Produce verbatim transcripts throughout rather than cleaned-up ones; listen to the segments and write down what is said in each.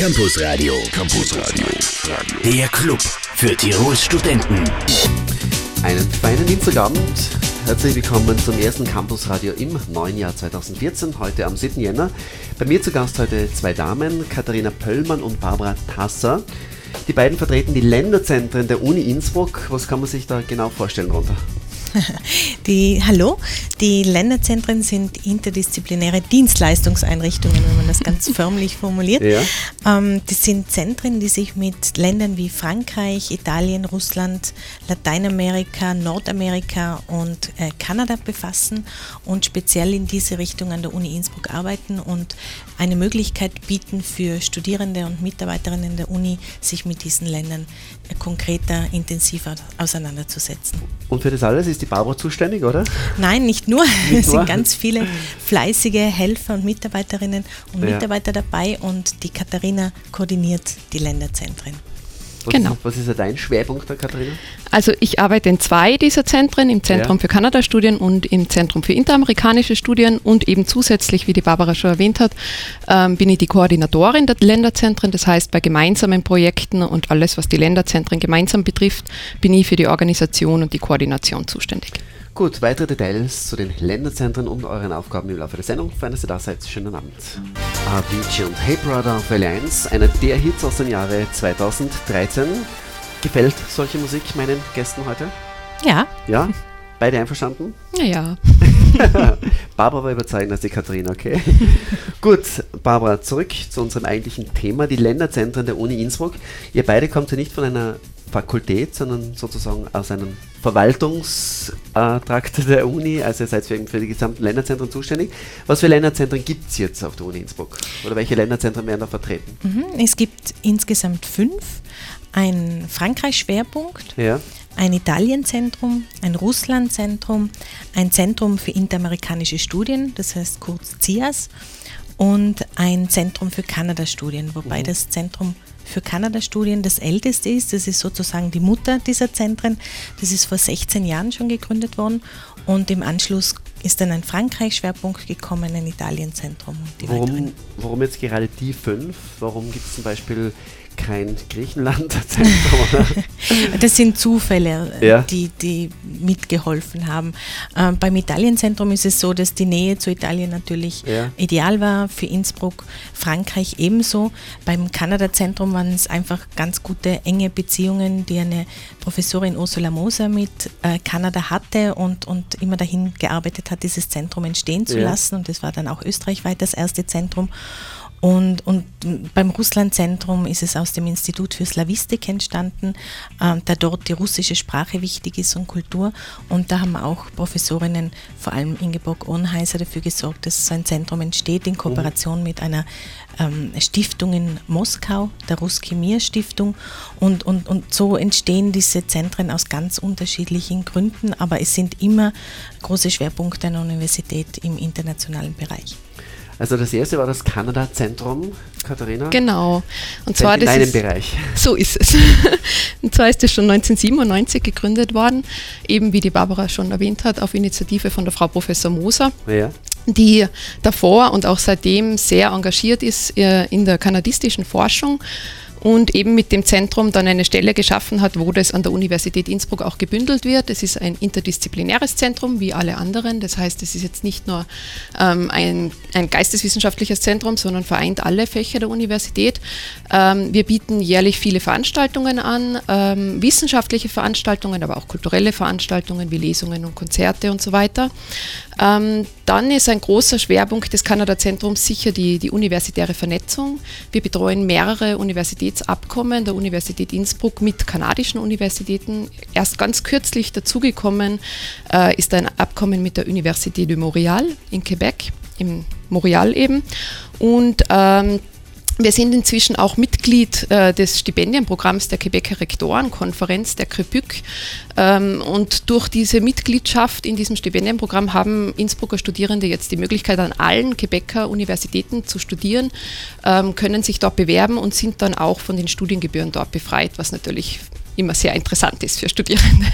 Campus Radio. Campus Radio. Der Club für Tirols Studenten. Einen feinen Dienstagabend. Herzlich willkommen zum ersten Campus Radio im neuen Jahr zweitausendvierzehn, heute am siebten Jänner. Bei mir zu Gast heute zwei Damen, Katharina Pöllmann und Barbara Tasser. Die beiden vertreten die Länderzentren der Uni Innsbruck. Was kann man sich da genau vorstellen darunter? Die, hallo, die Länderzentren sind interdisziplinäre Dienstleistungseinrichtungen, wenn man das ganz förmlich formuliert. Ja. Ähm, das sind Zentren, die sich mit Ländern wie Frankreich, Italien, Russland, Lateinamerika, Nordamerika und äh, Kanada befassen und speziell in diese Richtung an der Uni Innsbruck arbeiten und eine Möglichkeit bieten für Studierende und Mitarbeiterinnen der Uni, sich mit diesen Ländern äh, konkreter, intensiver auseinanderzusetzen. Und für das alles ist die Barbara zuständig, oder? Nein, nicht nur. Nicht es nur. Sind ganz viele fleißige Helfer und Mitarbeiterinnen und ja. Mitarbeiter dabei und die Katharina koordiniert die Länderzentren. Was genau. Ist, was ist ja dein Schwerpunkt da, Katharina? Also ich arbeite in zwei dieser Zentren, im Zentrum ja. für Kanada-Studien und im Zentrum für interamerikanische Studien und eben zusätzlich, wie die Barbara schon erwähnt hat, ähm, bin ich die Koordinatorin der Länderzentren, das heißt bei gemeinsamen Projekten und alles, was die Länderzentren gemeinsam betrifft, bin ich für die Organisation und die Koordination zuständig. Gut, weitere Details zu den Länderzentren und euren Aufgaben im Laufe der Sendung. Fein, dass ihr da seid. Schönen Abend. Avicii und Hey Brother auf Alliance, einer der Hits aus dem Jahre zweitausenddreizehn. Gefällt solche Musik meinen Gästen heute? Ja. Ja? Beide einverstanden? Ja, ja. Barbara war überzeugender als die Katharina, okay. Gut, Barbara, zurück zu unserem eigentlichen Thema, die Länderzentren der Uni Innsbruck. Ihr beide kommt ja nicht von einer Fakultät, sondern sozusagen aus einem Verwaltungstrakt der Uni, also ihr seid für, für die gesamten Länderzentren zuständig. Was für Länderzentren gibt es jetzt auf der Uni Innsbruck? Oder welche Länderzentren werden da vertreten? Es gibt insgesamt fünf, ein Frankreich-Schwerpunkt, ja. ein Italien-Zentrum, ein Russland-Zentrum, ein Zentrum für interamerikanische Studien, das heißt kurz C I A S, und ein Zentrum für Kanada-Studien, wobei mhm. das Zentrum für Kanada-Studien das älteste ist. Das ist sozusagen die Mutter dieser Zentren. Das ist vor sechzehn Jahren schon gegründet worden und im Anschluss ist dann ein Frankreich-Schwerpunkt gekommen, ein Italien-Zentrum. Warum, warum jetzt gerade die fünf? Warum gibt es zum Beispiel kein Griechenland-Zentrum? Oder? Das sind Zufälle, ja. die, die mitgeholfen haben. Ähm, beim Italien-Zentrum ist es so, dass die Nähe zu Italien natürlich ja. ideal war, für Innsbruck, Frankreich ebenso. Beim Kanada-Zentrum waren es einfach ganz gute, enge Beziehungen, die eine Professorin Ursula Moser mit äh, Kanada hatte und, und immer dahin gearbeitet hat, dieses Zentrum entstehen zu ja. lassen. Und das war dann auch österreichweit das erste Zentrum. Und, und beim Russlandzentrum ist es aus dem Institut für Slawistik entstanden, äh, da dort die russische Sprache wichtig ist und Kultur. Und da haben auch Professorinnen, vor allem Ingeborg Ohnheiser, dafür gesorgt, dass so ein Zentrum entsteht in Kooperation mit einer ähm, Stiftung in Moskau, der Russkiy Mir Stiftung. Und, und, und so entstehen diese Zentren aus ganz unterschiedlichen Gründen, aber es sind immer große Schwerpunkte an der Universität im internationalen Bereich. Also das erste war das Kanada-Zentrum, Katharina? Genau. Und zwar in deinem Bereich. So ist es. Und zwar ist es schon neunzehnhundertsiebenundneunzig gegründet worden, eben wie die Barbara schon erwähnt hat, auf Initiative von der Frau Professor Moser. Ja. Die davor und auch seitdem sehr engagiert ist in der kanadistischen Forschung und eben mit dem Zentrum dann eine Stelle geschaffen hat, wo das an der Universität Innsbruck auch gebündelt wird. Es ist ein interdisziplinäres Zentrum, wie alle anderen. Das heißt, es ist jetzt nicht nur ähm, ein, ein geisteswissenschaftliches Zentrum, sondern vereint alle Fächer der Universität. Ähm, wir bieten jährlich viele Veranstaltungen an, ähm, wissenschaftliche Veranstaltungen, aber auch kulturelle Veranstaltungen wie Lesungen und Konzerte und so weiter. Ähm, dann ist ein großer Schwerpunkt des Kanada-Zentrums sicher die, die universitäre Vernetzung. Wir betreuen mehrere Universitäten, Abkommen der Universität Innsbruck mit kanadischen Universitäten. Erst ganz kürzlich dazugekommen äh, ist ein Abkommen mit der Université de Montréal in Quebec, in Montreal eben. Und ähm, wir sind inzwischen auch Mitglied äh, des Stipendienprogramms der Quebecer Rektorenkonferenz, der CREPUC. Ähm, und durch diese Mitgliedschaft in diesem Stipendienprogramm haben Innsbrucker Studierende jetzt die Möglichkeit, an allen Quebecer Universitäten zu studieren, ähm, können sich dort bewerben und sind dann auch von den Studiengebühren dort befreit, was natürlich immer sehr interessant ist für Studierende.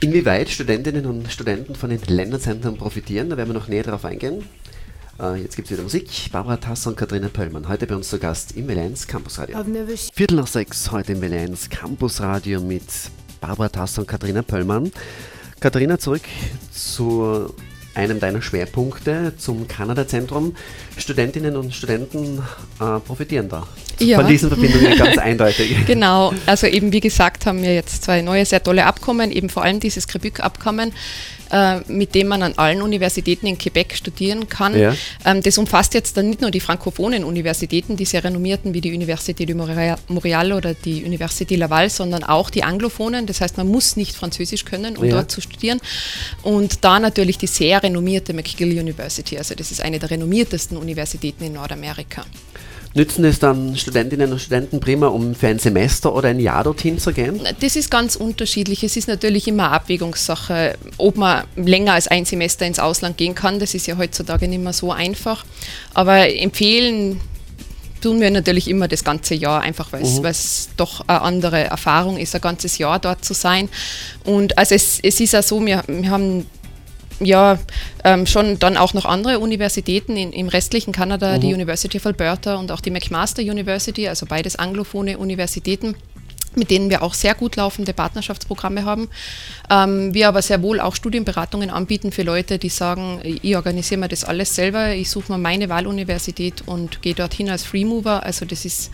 Inwieweit Studentinnen und Studenten von den Länderzentren profitieren, da werden wir noch näher darauf eingehen. Äh, jetzt gibt es wieder Musik. Barbara Tasser und Katharina Pöllmann, heute bei uns zu Gast im L eins Campusradio. Viertel nach sechs, heute im L eins Campusradio mit Barbara Tasser und Katharina Pöllmann. Katharina, zurück zu einem deiner Schwerpunkte, zum Kanada-Zentrum. Studentinnen und Studenten äh, profitieren da ja. von diesen Verbindungen ganz eindeutig. Genau, also eben wie gesagt haben wir jetzt zwei neue, sehr tolle Abkommen, eben vor allem dieses Crébuc-Abkommen, äh, mit dem man an allen Universitäten in Quebec studieren kann. Ja. Ähm, das umfasst jetzt dann nicht nur die frankophonen Universitäten, die sehr renommierten wie die Université de Montréal oder die Université Laval, sondern auch die anglophonen, das heißt man muss nicht Französisch können, um ja. dort zu studieren. Und da natürlich die sehr renommierte McGill University, also das ist eine der renommiertesten Universitäten in Nordamerika. Nützen es dann Studentinnen und Studenten prima, um für ein Semester oder ein Jahr dorthin zu gehen? Das ist ganz unterschiedlich. Es ist natürlich immer eine Abwägungssache, ob man länger als ein Semester ins Ausland gehen kann. Das ist ja heutzutage nicht mehr so einfach. Aber empfehlen tun wir natürlich immer das ganze Jahr, einfach weil es mhm. doch eine andere Erfahrung ist, ein ganzes Jahr dort zu sein. Und also es, es ist auch so, wir, wir haben ja, ähm, schon dann auch noch andere Universitäten in, im restlichen Kanada, mhm. die University of Alberta und auch die McMaster University, also beides anglophone Universitäten, mit denen wir auch sehr gut laufende Partnerschaftsprogramme haben. Ähm, wir aber sehr wohl auch Studienberatungen anbieten für Leute, die sagen, ich organisiere mir das alles selber, ich suche mir meine Wahluniversität und gehe dorthin als Freemover. Also das ist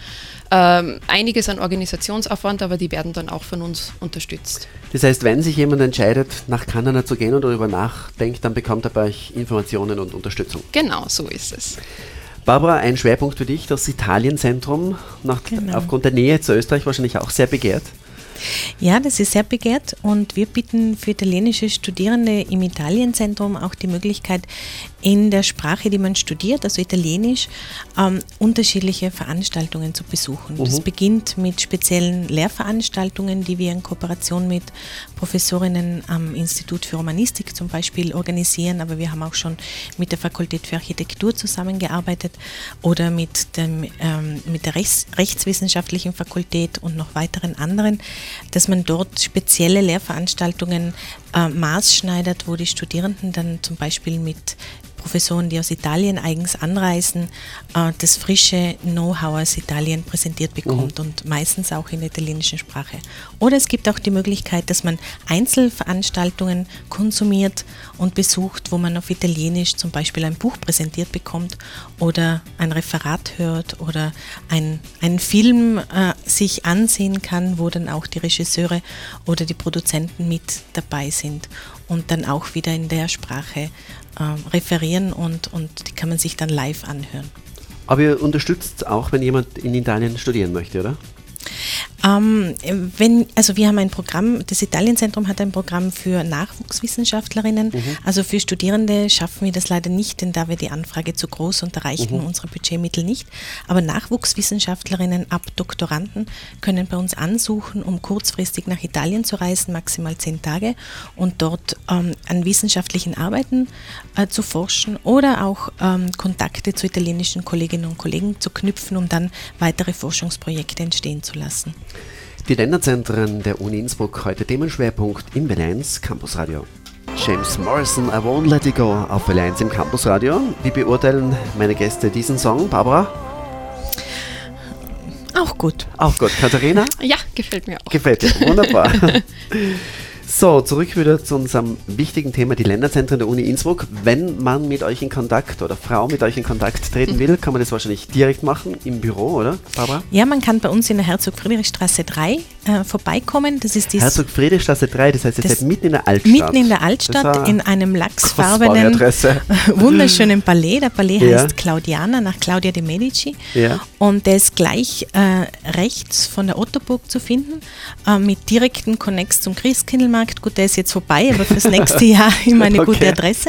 ähm, einiges an Organisationsaufwand, aber die werden dann auch von uns unterstützt. Das heißt, wenn sich jemand entscheidet, nach Kanada zu gehen oder darüber nachdenkt, dann bekommt er bei euch Informationen und Unterstützung. Genau, so ist es. Barbara, ein Schwerpunkt für dich, das Italienzentrum, nach, genau. aufgrund der Nähe zu Österreich wahrscheinlich auch sehr begehrt. Ja, das ist sehr begehrt und wir bieten für italienische Studierende im Italienzentrum auch die Möglichkeit, in der Sprache, die man studiert, also Italienisch, ähm, unterschiedliche Veranstaltungen zu besuchen. Mhm. Das beginnt mit speziellen Lehrveranstaltungen, die wir in Kooperation mit Professorinnen am Institut für Romanistik zum Beispiel organisieren, aber wir haben auch schon mit der Fakultät für Architektur zusammengearbeitet oder mit, dem, ähm, mit der Rechts- Rechtswissenschaftlichen Fakultät und noch weiteren anderen, dass man dort spezielle Lehrveranstaltungen äh, maßschneidert, wo die Studierenden dann zum Beispiel mit Professoren, die aus Italien eigens anreisen, äh, das frische Know-how aus Italien präsentiert bekommt mhm. und meistens auch in der italienischen Sprache. Oder es gibt auch die Möglichkeit, dass man Einzelveranstaltungen konsumiert und besucht, wo man auf Italienisch zum Beispiel ein Buch präsentiert bekommt oder ein Referat hört oder ein, einen Film äh, sich ansehen kann, wo dann auch die Regisseure oder die Produzenten mit dabei sind und dann auch wieder in der Sprache Ähm, referieren und, und die kann man sich dann live anhören. Aber ihr unterstützt auch, wenn jemand in Italien studieren möchte, oder? Ähm, wenn, also wir haben ein Programm, das Italienzentrum hat ein Programm für Nachwuchswissenschaftlerinnen, mhm. also für Studierende schaffen wir das leider nicht, denn da wäre die Anfrage zu groß und erreichten mhm. unsere Budgetmittel nicht, aber Nachwuchswissenschaftlerinnen ab Doktoranden können bei uns ansuchen, um kurzfristig nach Italien zu reisen, maximal zehn Tage und dort ähm, an wissenschaftlichen Arbeiten äh, zu forschen oder auch ähm, Kontakte zu italienischen Kolleginnen und Kollegen zu knüpfen, um dann weitere Forschungsprojekte entstehen zu lassen. Die Länderzentren der Uni Innsbruck, heute Themenschwerpunkt im L eins Campusradio. James Morrison, I Won't Let It Go auf L eins im Campusradio. Wie beurteilen meine Gäste diesen Song, Barbara? Auch gut. Auch gut. Katharina? Ja, gefällt mir auch. Gefällt dir, wunderbar. So, zurück wieder zu unserem wichtigen Thema, die Länderzentren der Uni Innsbruck. Wenn man mit euch in Kontakt oder Frau mit euch in Kontakt treten will, kann man das wahrscheinlich direkt machen im Büro, oder, Barbara? Ja, man kann bei uns in der Herzog-Friedrich-Straße drei äh, vorbeikommen. Das ist die Herzog-Friedrich-Straße drei, das heißt, ihr das seid mitten in der Altstadt. Mitten in der Altstadt, in einem lachsfarbenen, wunderschönen Palais. Der Palais ja. heißt Claudiana, nach Claudia de Medici. Ja. Und der ist gleich äh, rechts von der Ottoburg zu finden, äh, mit direkten Konnex zum Christkindlmarkt. Gut, der ist jetzt vorbei, aber fürs nächste Jahr immer eine okay. gute Adresse.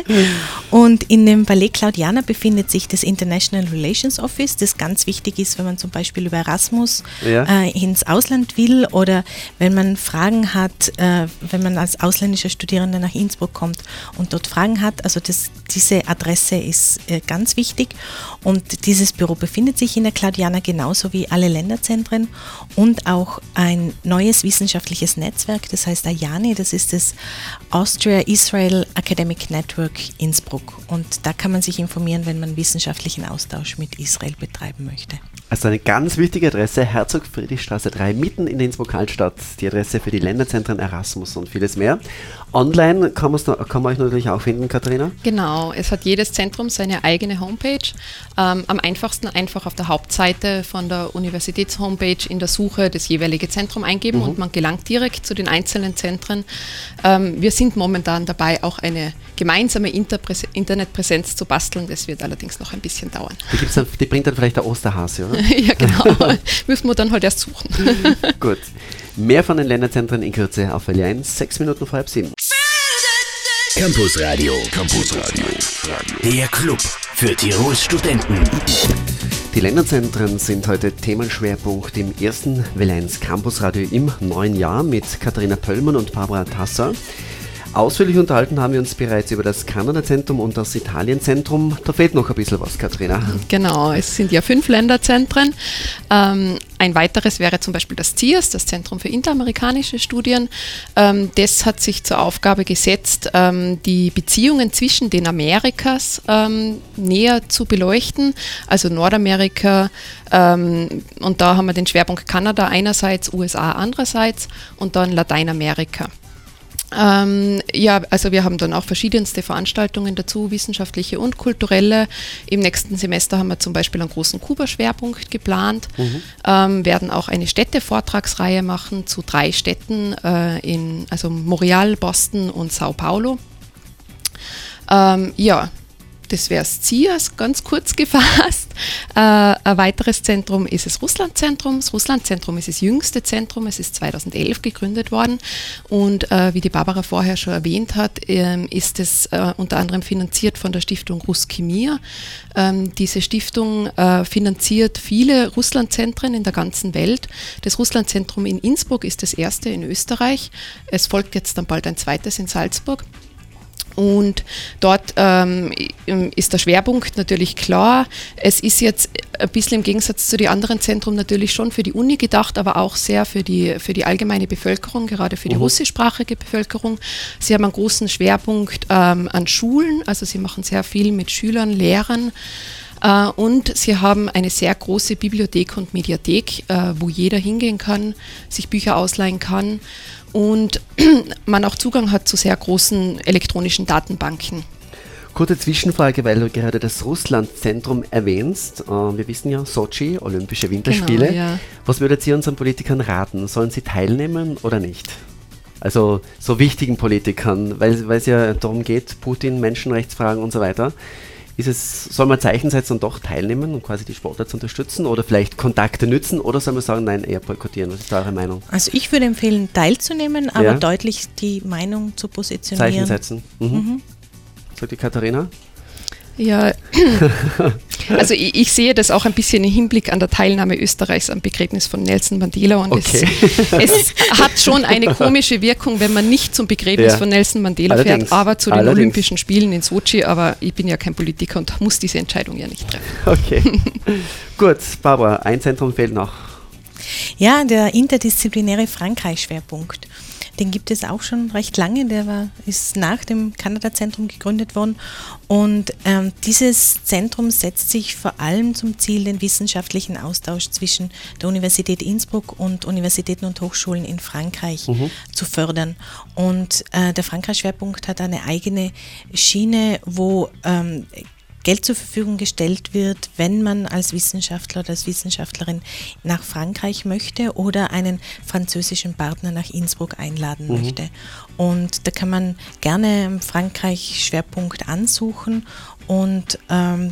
Und in dem Palais Claudiana befindet sich das International Relations Office, das ganz wichtig ist, wenn man zum Beispiel über Erasmus ja. äh, ins Ausland will oder wenn man Fragen hat, äh, wenn man als ausländischer Studierender nach Innsbruck kommt und dort Fragen hat, also das, diese Adresse ist äh, ganz wichtig, und dieses Büro befindet sich in der Claudiana genauso wie alle Länderzentren und auch ein neues wissenschaftliches Netzwerk, das heißt A I A N I, das ist das Austria-Israel Academic Network Innsbruck, und da kann man sich informieren, wenn man wissenschaftlichen Austausch mit Israel betreiben möchte. Also eine ganz wichtige Adresse, Herzog-Friedrich-Straße drei, mitten in Innsbruck Altstadt. Die Adresse für die Länderzentren, Erasmus und vieles mehr. Online kann, kann man euch natürlich auch finden, Katharina? Genau, es hat jedes Zentrum seine eigene Homepage. Ähm, am einfachsten einfach auf der Hauptseite von der Universitäts-Homepage in der Suche das jeweilige Zentrum eingeben, mhm, und man gelangt direkt zu den einzelnen Zentren. Ähm, wir sind momentan dabei, auch eine gemeinsame Interpräs- Internetpräsenz zu basteln. Das wird allerdings noch ein bisschen dauern. Die, gibt's dann, die bringt dann vielleicht der Osterhase, oder? Ja, genau. Müssen wir dann halt erst suchen. Gut. Mehr von den Länderzentren in Kürze auf L eins, sechs Minuten vor halb sieben. Campus Radio. Campus Radio. Der Club für Tirols Studenten. Die Länderzentren sind heute Themenschwerpunkt im ersten L eins Campus Radio im neuen Jahr mit Katharina Pöllmann und Barbara Tasser. Ausführlich unterhalten haben wir uns bereits über das Kanada-Zentrum und das Italien-Zentrum. Da fehlt noch ein bisschen was, Katharina. Genau, es sind ja fünf Länderzentren. Ähm, ein weiteres wäre zum Beispiel das C I A S, das Zentrum für interamerikanische Studien. Ähm, das hat sich zur Aufgabe gesetzt, ähm, die Beziehungen zwischen den Amerikas ähm, näher zu beleuchten, also Nordamerika. Ähm, und da haben wir den Schwerpunkt Kanada einerseits, U S A andererseits und dann Lateinamerika. Ähm, ja, also wir haben dann auch verschiedenste Veranstaltungen dazu, wissenschaftliche und kulturelle. Im nächsten Semester haben wir zum Beispiel einen großen Kuba-Schwerpunkt geplant, mhm. ähm, werden auch eine Städtevortragsreihe machen zu drei Städten, äh, in, also Montreal, Boston und Sao Paulo. Ähm, ja, das wäre das C I A S, ganz kurz gefasst. Äh, ein weiteres Zentrum ist das Russlandzentrum. Das Russlandzentrum ist das jüngste Zentrum, es ist zweitausendelf gegründet worden. Und äh, wie die Barbara vorher schon erwähnt hat, ähm, ist es äh, unter anderem finanziert von der Stiftung Russkiy Mir. Ähm, diese Stiftung äh, finanziert viele Russlandzentren in der ganzen Welt. Das Russlandzentrum in Innsbruck ist das erste in Österreich. Es folgt jetzt dann bald ein zweites in Salzburg. Und dort ähm, ist der Schwerpunkt natürlich klar. Es ist jetzt ein bisschen im Gegensatz zu den anderen Zentren natürlich schon für die Uni gedacht, aber auch sehr für die, für die allgemeine Bevölkerung, gerade für die mhm. russischsprachige Bevölkerung. Sie haben einen großen Schwerpunkt ähm, an Schulen, also sie machen sehr viel mit Schülern, Lehrern. Uh, und sie haben eine sehr große Bibliothek und Mediathek, uh, wo jeder hingehen kann, sich Bücher ausleihen kann und man auch Zugang hat zu sehr großen elektronischen Datenbanken. Kurze Zwischenfrage, weil du gerade das Russlandzentrum erwähnst. Uh, wir wissen ja, Sotschi, Olympische Winterspiele. Genau, ja. Was würdet ihr unseren Politikern raten? Sollen sie teilnehmen oder nicht? Also so wichtigen Politikern, weil es ja darum geht, Putin, Menschenrechtsfragen und so weiter. Ist es, soll man Zeichen setzen und doch teilnehmen, um quasi die Sportler zu unterstützen oder vielleicht Kontakte nützen, oder soll man sagen, nein, eher boykottieren? Was ist eure Meinung? Also ich würde empfehlen, teilzunehmen, aber ja. deutlich die Meinung zu positionieren. Zeichen setzen. Mhm. Mhm. Sagt die Katharina? Ja, also ich, ich sehe das auch ein bisschen im Hinblick an der Teilnahme Österreichs am Begräbnis von Nelson Mandela, und okay. es, es hat schon eine komische Wirkung, wenn man nicht zum Begräbnis ja. von Nelson Mandela Allerdings. fährt, aber zu den Allerdings. Olympischen Spielen in Sotschi, aber ich bin ja kein Politiker und muss diese Entscheidung ja nicht treffen. Okay, gut, Barbara, ein Zentrum fehlt noch. Ja, der interdisziplinäre Frankreich-Schwerpunkt. Den gibt es auch schon recht lange, der war, ist nach dem Kanada-Zentrum gegründet worden, und ähm, dieses Zentrum setzt sich vor allem zum Ziel, den wissenschaftlichen Austausch zwischen der Universität Innsbruck und Universitäten und Hochschulen in Frankreich mhm. zu fördern, und äh, der Frankreich-Schwerpunkt hat eine eigene Schiene, wo ähm, Geld zur Verfügung gestellt wird, wenn man als Wissenschaftler oder als Wissenschaftlerin nach Frankreich möchte oder einen französischen Partner nach Innsbruck einladen mhm. möchte. Und da kann man gerne einen Frankreich-Schwerpunkt ansuchen, und ähm,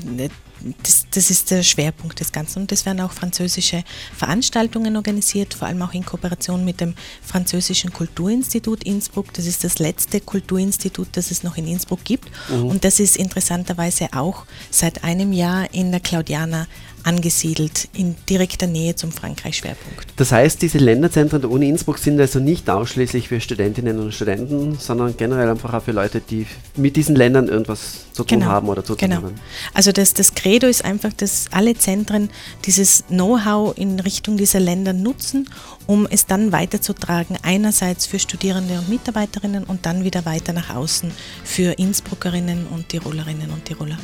das, das ist der Schwerpunkt des Ganzen. Und es werden auch französische Veranstaltungen organisiert, vor allem auch in Kooperation mit dem Französischen Kulturinstitut Innsbruck. Das ist das letzte Kulturinstitut, das es noch in Innsbruck gibt. Mhm. Und das ist interessanterweise auch seit einem Jahr in der Claudiana angesiedelt, in direkter Nähe zum Frankreich-Schwerpunkt. Das heißt, diese Länderzentren der Uni Innsbruck sind also nicht ausschließlich für Studentinnen und Studenten, sondern generell einfach auch für Leute, die mit diesen Ländern irgendwas zu tun genau, haben oder zu tun haben. Genau. Also das, das Credo ist einfach, dass alle Zentren dieses Know-how in Richtung dieser Länder nutzen, um es dann weiterzutragen, einerseits für Studierende und Mitarbeiterinnen und dann wieder weiter nach außen für Innsbruckerinnen und Tirolerinnen und Tiroler.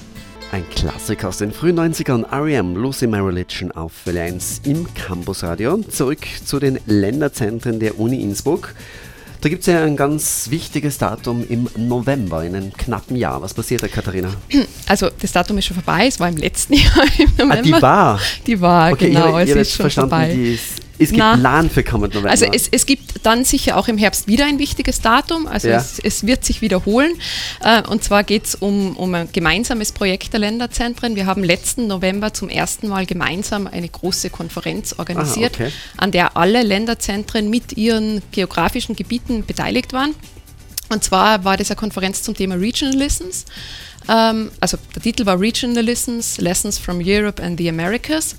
Ein Klassiker aus den frühen neunzigern, R E M, Losing My Religion auf Welle eins im Campusradio. Zurück zu den Länderzentren der Uni Innsbruck. Da gibt es ja ein ganz wichtiges Datum im November, in einem knappen Jahr. Was passiert da, Katharina? Also das Datum ist schon vorbei, es war im letzten Jahr im November. Ah, die war? Die war, okay, genau. Okay, ihr habt verstanden, vorbei. Die ist... Es gibt einen Plan für kommenden November. Also es, es gibt dann sicher auch im Herbst wieder ein wichtiges Datum, also ja. es, es wird sich wiederholen. Und zwar geht es um, um ein gemeinsames Projekt der Länderzentren. Wir haben letzten November zum ersten Mal gemeinsam eine große Konferenz organisiert, Aha, okay. an der alle Länderzentren mit ihren geografischen Gebieten beteiligt waren. Und zwar war das eine Konferenz zum Thema Regionalisms. Also der Titel war Regionalisms, Lessons from Europe and the Americas.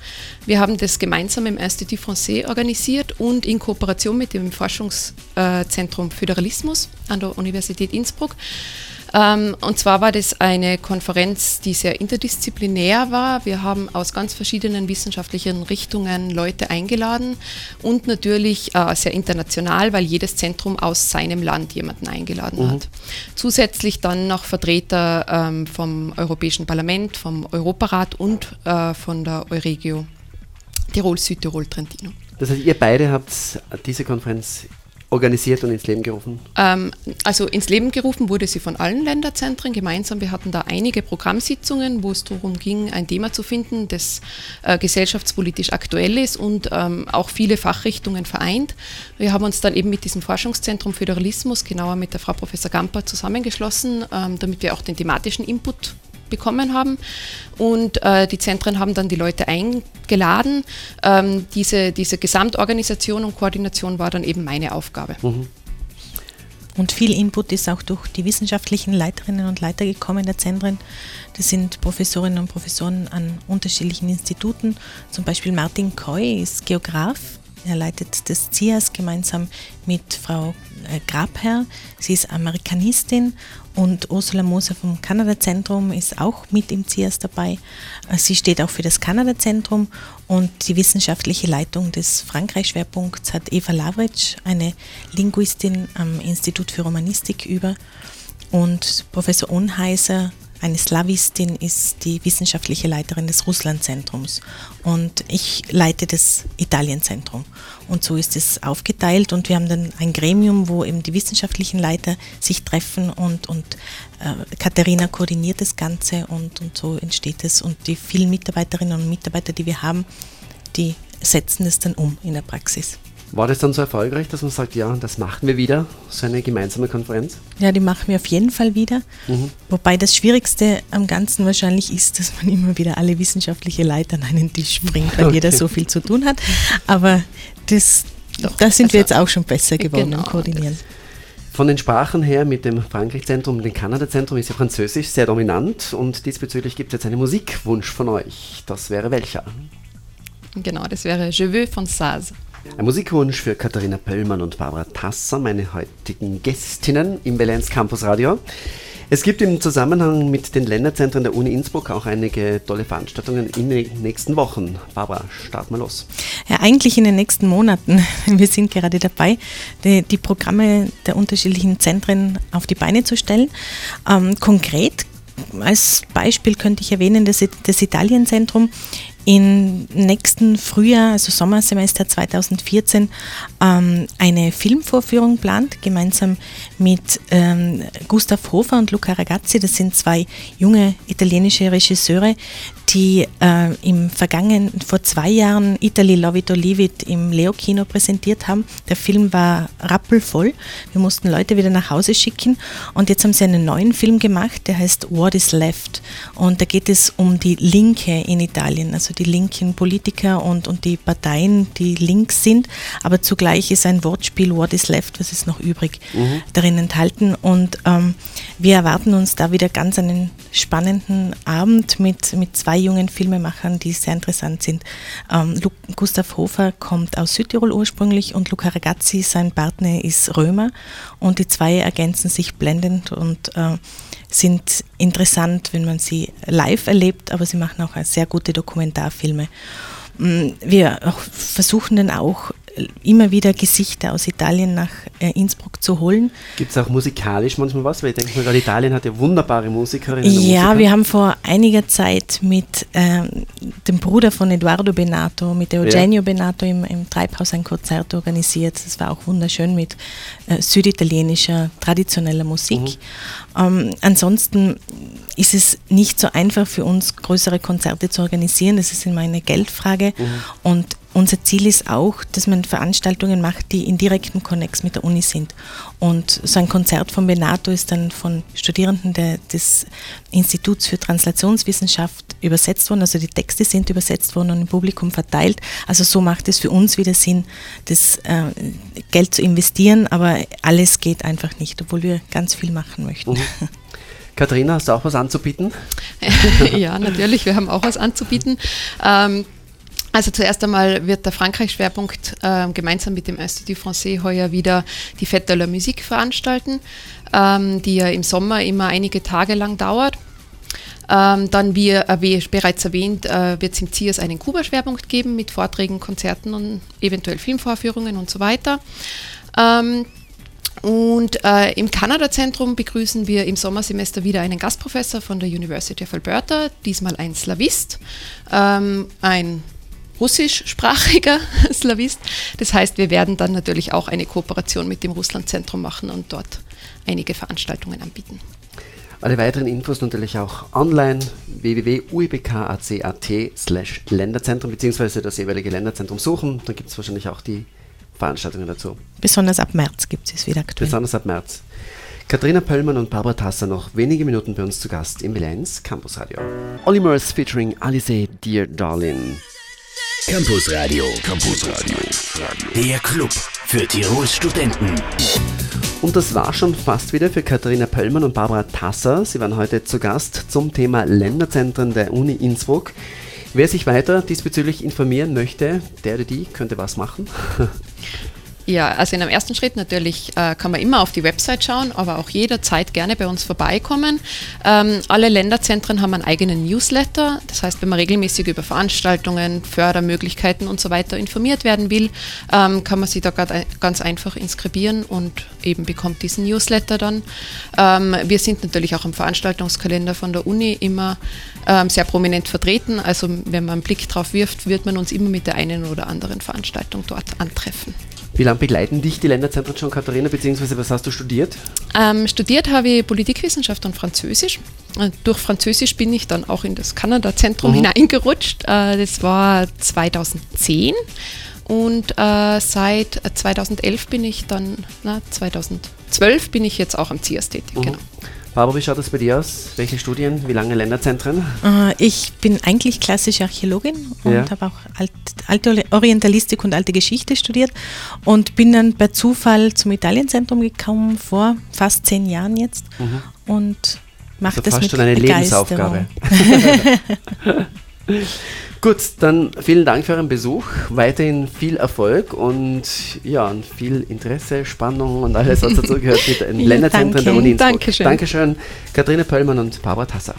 Wir haben das gemeinsam im Institut Français organisiert und in Kooperation mit dem Forschungszentrum Föderalismus an der Universität Innsbruck. Und zwar war das eine Konferenz, die sehr interdisziplinär war. Wir haben aus ganz verschiedenen wissenschaftlichen Richtungen Leute eingeladen und natürlich sehr international, weil jedes Zentrum aus seinem Land jemanden eingeladen mhm. hat. Zusätzlich dann noch Vertreter vom Europäischen Parlament, vom Europarat und von der Euregio Tirol, Südtirol, Trentino. Das heißt, ihr beide habt diese Konferenz organisiert und ins Leben gerufen? Ähm, also ins Leben gerufen wurde sie von allen Länderzentren gemeinsam. Wir hatten da einige Programmsitzungen, wo es darum ging, ein Thema zu finden, das äh, gesellschaftspolitisch aktuell ist und ähm, auch viele Fachrichtungen vereint. Wir haben uns dann eben mit diesem Forschungszentrum Föderalismus, genauer mit der Frau Professor Gamper, zusammengeschlossen, ähm, damit wir auch den thematischen Input bekommen haben und äh, die Zentren haben dann die Leute eingeladen. Ähm, diese, diese Gesamtorganisation und Koordination war dann eben meine Aufgabe. Mhm. Und viel Input ist auch durch die wissenschaftlichen Leiterinnen und Leiter gekommen der Zentren. Das sind Professorinnen und Professoren an unterschiedlichen Instituten. Zum Beispiel Martin Koi ist Geograf. Er leitet das C I A S gemeinsam mit Frau äh, Grabherr. Sie ist Amerikanistin und Ursula Moser vom Kanada-Zentrum ist auch mit im C I A S dabei. Sie steht auch für das Kanada-Zentrum und die wissenschaftliche Leitung des Frankreich-Schwerpunkts hat Eva Lavric, eine Linguistin am Institut für Romanistik, über. Und Professor Ohnheiser, eine Slawistin, ist die wissenschaftliche Leiterin des Russland-Zentrums und ich leite das Italien-Zentrum. Und so ist es aufgeteilt und wir haben dann ein Gremium, wo eben die wissenschaftlichen Leiter sich treffen und, und äh, Katharina koordiniert das Ganze und, und so entsteht es. Und die vielen Mitarbeiterinnen und Mitarbeiter, die wir haben, die setzen es dann um in der Praxis. War das dann so erfolgreich, dass man sagt, ja, das machen wir wieder, so eine gemeinsame Konferenz? Ja, die machen wir auf jeden Fall wieder. Mhm. Wobei das Schwierigste am Ganzen wahrscheinlich ist, dass man immer wieder alle wissenschaftlichen Leiter an einen Tisch bringt, weil okay. jeder so viel zu tun hat. Aber das, Doch, da sind also, wir jetzt auch schon besser geworden genau, im Koordinieren. Von den Sprachen her mit dem Frankreich-Zentrum, dem Kanada-Zentrum ist ja Französisch sehr dominant und diesbezüglich gibt es jetzt einen Musikwunsch von euch. Das wäre welcher? Genau, das wäre Je veux von Saz. Ein Musikwunsch für Katharina Pöllmann und Barbara Tasser, meine heutigen Gästinnen im Berlins Campus Radio. Es gibt im Zusammenhang mit den Länderzentren der Uni Innsbruck auch einige tolle Veranstaltungen in den nächsten Wochen. Barbara, start mal los. Ja, eigentlich in den nächsten Monaten. Wir sind gerade dabei, die, die Programme der unterschiedlichen Zentren auf die Beine zu stellen. Ähm, konkret als Beispiel könnte ich erwähnen, das, das Italienzentrum. Im nächsten Frühjahr, also Sommersemester zweitausendvierzehn, ähm, eine Filmvorführung plant, gemeinsam mit ähm, Gustav Hofer und Luca Ragazzi. Das sind zwei junge italienische Regisseure, die äh, im vergangenen, vor zwei Jahren Italy Love It or Leave It im Leo-Kino präsentiert haben. Der Film war rappelvoll. Wir mussten Leute wieder nach Hause schicken und jetzt haben sie einen neuen Film gemacht, der heißt What is Left und da geht es um die Linke in Italien, also die linken Politiker und, und die Parteien, die links sind, aber zugleich ist ein Wortspiel, what is left, was ist noch übrig, mhm. darin enthalten. Und ähm, wir erwarten uns da wieder ganz einen spannenden Abend mit, mit zwei jungen Filmemachern, die sehr interessant sind. Ähm, Lu- Gustav Hofer kommt aus Südtirol ursprünglich und Luca Ragazzi, sein Partner, ist Römer und die zwei ergänzen sich blendend und äh, sind interessant, wenn man sie live erlebt, aber sie machen auch sehr gute Dokumentarfilme. Wir versuchen dann auch immer wieder Gesichter aus Italien nach Innsbruck zu holen. Gibt es auch musikalisch manchmal was? Weil ich denke mal, gerade Italien hat ja wunderbare Musikerinnen. Ja, Musiker. Wir haben vor einiger Zeit mit ähm, dem Bruder von Edoardo Bennato, mit Eugenio ja. Bennato im, im Treibhaus ein Konzert organisiert. Das war auch wunderschön mit äh, süditalienischer, traditioneller Musik. Mhm. Ähm, ansonsten ist es nicht so einfach für uns, größere Konzerte zu organisieren. Das ist immer eine Geldfrage. Mhm. Und unser Ziel ist auch, dass man Veranstaltungen macht, die in direktem Konnex mit der Uni sind. Und so ein Konzert von Bennato ist dann von Studierenden der, des Instituts für Translationswissenschaft übersetzt worden. Also die Texte sind übersetzt worden und im Publikum verteilt. Also so macht es für uns wieder Sinn, das äh, Geld zu investieren, aber alles geht einfach nicht, obwohl wir ganz viel machen möchten. Mhm. Katharina, hast du auch was anzubieten? Ja, natürlich, wir haben auch was anzubieten. Ähm, Also zuerst einmal wird der Frankreich-Schwerpunkt äh, gemeinsam mit dem Institut Français heuer wieder die Fête de la Musique veranstalten, ähm, die ja im Sommer immer einige Tage lang dauert. Ähm, dann, wie, äh, wie bereits erwähnt, äh, wird es im C I A S einen Kuba-Schwerpunkt geben mit Vorträgen, Konzerten und eventuell Filmvorführungen und so weiter. Ähm, Und äh, im Kanada-Zentrum begrüßen wir im Sommersemester wieder einen Gastprofessor von der University of Alberta, diesmal ein Slawist, ähm, ein russischsprachiger Slawist. Das heißt, wir werden dann natürlich auch eine Kooperation mit dem Russland-Zentrum machen und dort einige Veranstaltungen anbieten. Alle weiteren Infos natürlich auch online, w w w punkt u e b k punkt a c punkt a t slash Länderzentrum bzw. das jeweilige Länderzentrum suchen, dann gibt es wahrscheinlich auch die Veranstaltungen dazu. Besonders ab März gibt es es wieder aktuell. Besonders ab März. Katharina Pöllmann und Barbara Tasser noch wenige Minuten bei uns zu Gast im L eins Campus Radio. Olly Murs featuring Alice Dear Darling. Campus Radio. Campus Radio. Der Club für Tirols Studenten. Und das war schon fast wieder für Katharina Pöllmann und Barbara Tasser. Sie waren heute zu Gast zum Thema Länderzentren der Uni Innsbruck. Wer sich weiter diesbezüglich informieren möchte, der oder die könnte was machen? Ja, also in einem ersten Schritt natürlich äh, kann man immer auf die Website schauen, aber auch jederzeit gerne bei uns vorbeikommen. Ähm, alle Länderzentren haben einen eigenen Newsletter, das heißt, wenn man regelmäßig über Veranstaltungen, Fördermöglichkeiten und so weiter informiert werden will, ähm, kann man sich da ganz einfach inskribieren und eben bekommt diesen Newsletter dann. Ähm, wir sind natürlich auch im Veranstaltungskalender von der Uni immer ähm, sehr prominent vertreten, also wenn man einen Blick drauf wirft, wird man uns immer mit der einen oder anderen Veranstaltung dort antreffen. Wie lange begleiten dich die Länderzentren schon, Katharina, beziehungsweise was hast du studiert? Ähm, studiert habe ich Politikwissenschaft und Französisch. Und durch Französisch bin ich dann auch in das Kanada-Zentrum mhm. hineingerutscht. Äh, das war zweitausendzehn und äh, seit zweitausendelf bin ich dann, na, zweitausendzwölf bin ich jetzt auch am C I A S tätig, mhm. genau. Barbara, wie schaut das bei dir aus? Welche Studien? Wie lange Länderzentren? Ich bin eigentlich klassische Archäologin und ja. habe auch Alt, alte Orientalistik und alte Geschichte studiert und bin dann per Zufall zum Italienzentrum gekommen, vor fast zehn Jahren jetzt mhm. und mache also das mit Begeisterung. Fast schon eine Lebensaufgabe. Gut, dann vielen Dank für euren Besuch, weiterhin viel Erfolg und ja, viel Interesse, Spannung und alles, was dazu gehört mit den Länderzentren der Uni Innsbruck. Dankeschön. Dankeschön, Katharina Pöllmann und Barbara Tasser.